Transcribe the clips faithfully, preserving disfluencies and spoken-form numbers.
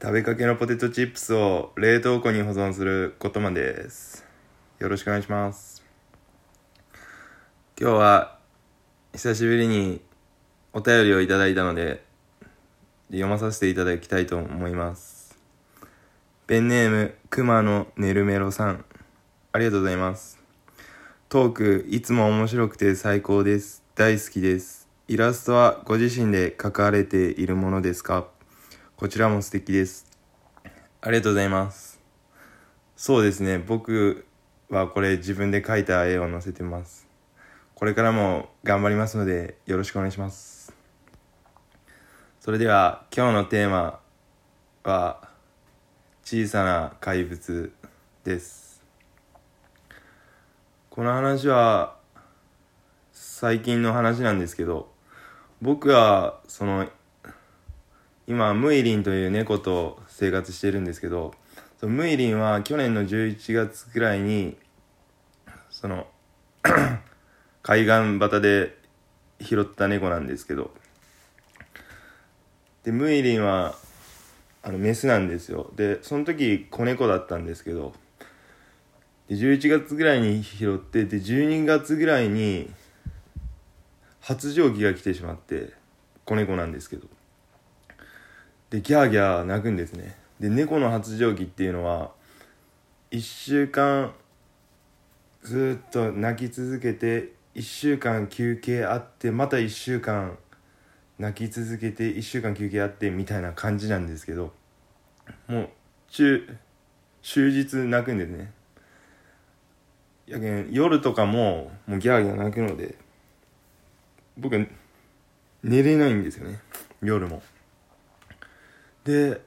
食べかけのポテトチップスを冷凍庫に保存することまでです。よろしくお願いします。今日は久しぶりにお便りをいただいたので読まさせていただきたいと思います。ペンネームくまのねるめろさん、ありがとうございます。トークいつも面白くて最高です。大好きです。イラストはご自身で描かれているものですか？こちらも素敵です。ありがとうございます。そうですね、僕はこれ自分で描いた絵を載せてます。これからも頑張りますのでよろしくお願いします。それでは今日のテーマは小さな怪物です。この話は最近の話なんですけど、僕はその今ムイリンという猫と生活してるんですけど、そのムイリンは去年のじゅういちがつくらいにその海岸端で拾った猫なんですけど、でムイリンはあのメスなんですよ。でその時子猫だったんですけど、でじゅういちがつぐらいに拾って、でじゅうにがつぐらいに発情期が来てしまって、子猫なんですけど、でギャーギャー泣くんですね。で猫の発情期っていうのはいっしゅうかんずっと泣き続けて、いっしゅうかん休憩あって、またいっしゅうかん泣き続けて、いっしゅうかん休憩あってみたいな感じなんですけど、もう中終日泣くんですね。やけん夜とかももうギャーギャー泣くので、僕寝れないんですよね、夜も。で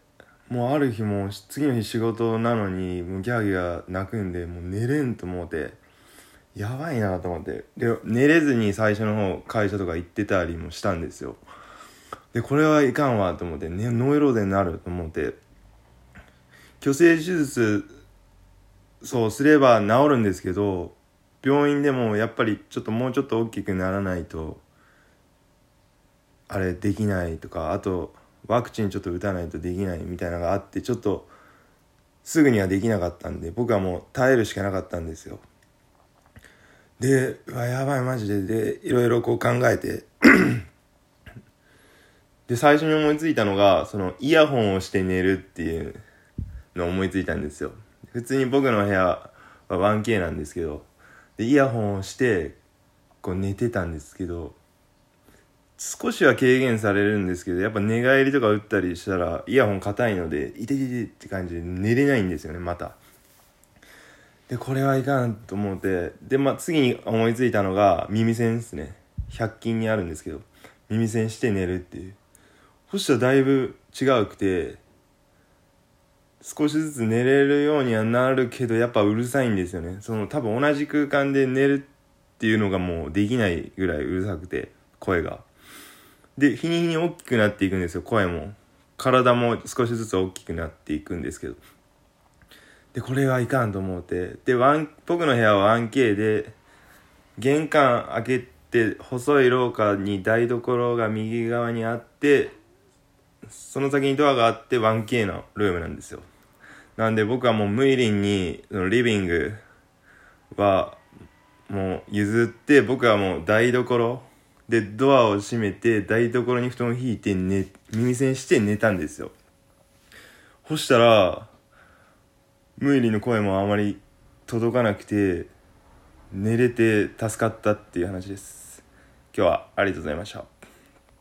もうある日も次の日仕事なのにもうギャーギャー泣くんで、もう寝れんと思って、やばいなと思って、で寝れずに最初の方会社とか行ってたりもしたんですよ。でこれはいかんわと思って、ね、ノイローゼになると思って、去勢手術そうすれば治るんですけど、病院でもやっぱりちょっともうちょっと大きくならないとあれできないとか、あとワクチンちょっと打たないとできないみたいなのがあって、ちょっとすぐにはできなかったんで、僕はもう耐えるしかなかったんですよ。でうわやばいマジで、でいろいろこう考えてで最初に思いついたのがそのイヤホンをして寝るっていうのを思いついたんですよ。普通に僕の部屋は ワンケー なんですけど、でイヤホンをしてこう寝てたんですけど、少しは軽減されるんですけど、やっぱ寝返りとか打ったりしたらイヤホン硬いのでいてててって感じで寝れないんですよね、また。でこれはいかんと思って、で、まあ、次に思いついたのが耳栓ですね。ひゃく均にあるんですけど耳栓して寝るっていう。そしたらだいぶ違うくて、少しずつ寝れるようにはなるけど、やっぱうるさいんですよね。その多分同じ空間で寝るっていうのがもうできないぐらいうるさくて、声が。で日に日に大きくなっていくんですよ、声も体も少しずつ大きくなっていくんですけど、でこれはいかんと思って、でワン僕の部屋は ワンケー で、玄関開けて細い廊下に台所が右側にあって、その先にドアがあって ワンケー のルームなんですよ。なんで僕はもうムイリンにそのリビングはもう譲って、僕はもう台所でドアを閉めて台所に布団を引いて寝耳栓して寝たんですよ。そしたらムイリンの声もあまり届かなくて、寝れて助かったっていう話です。今日はありがとうございました。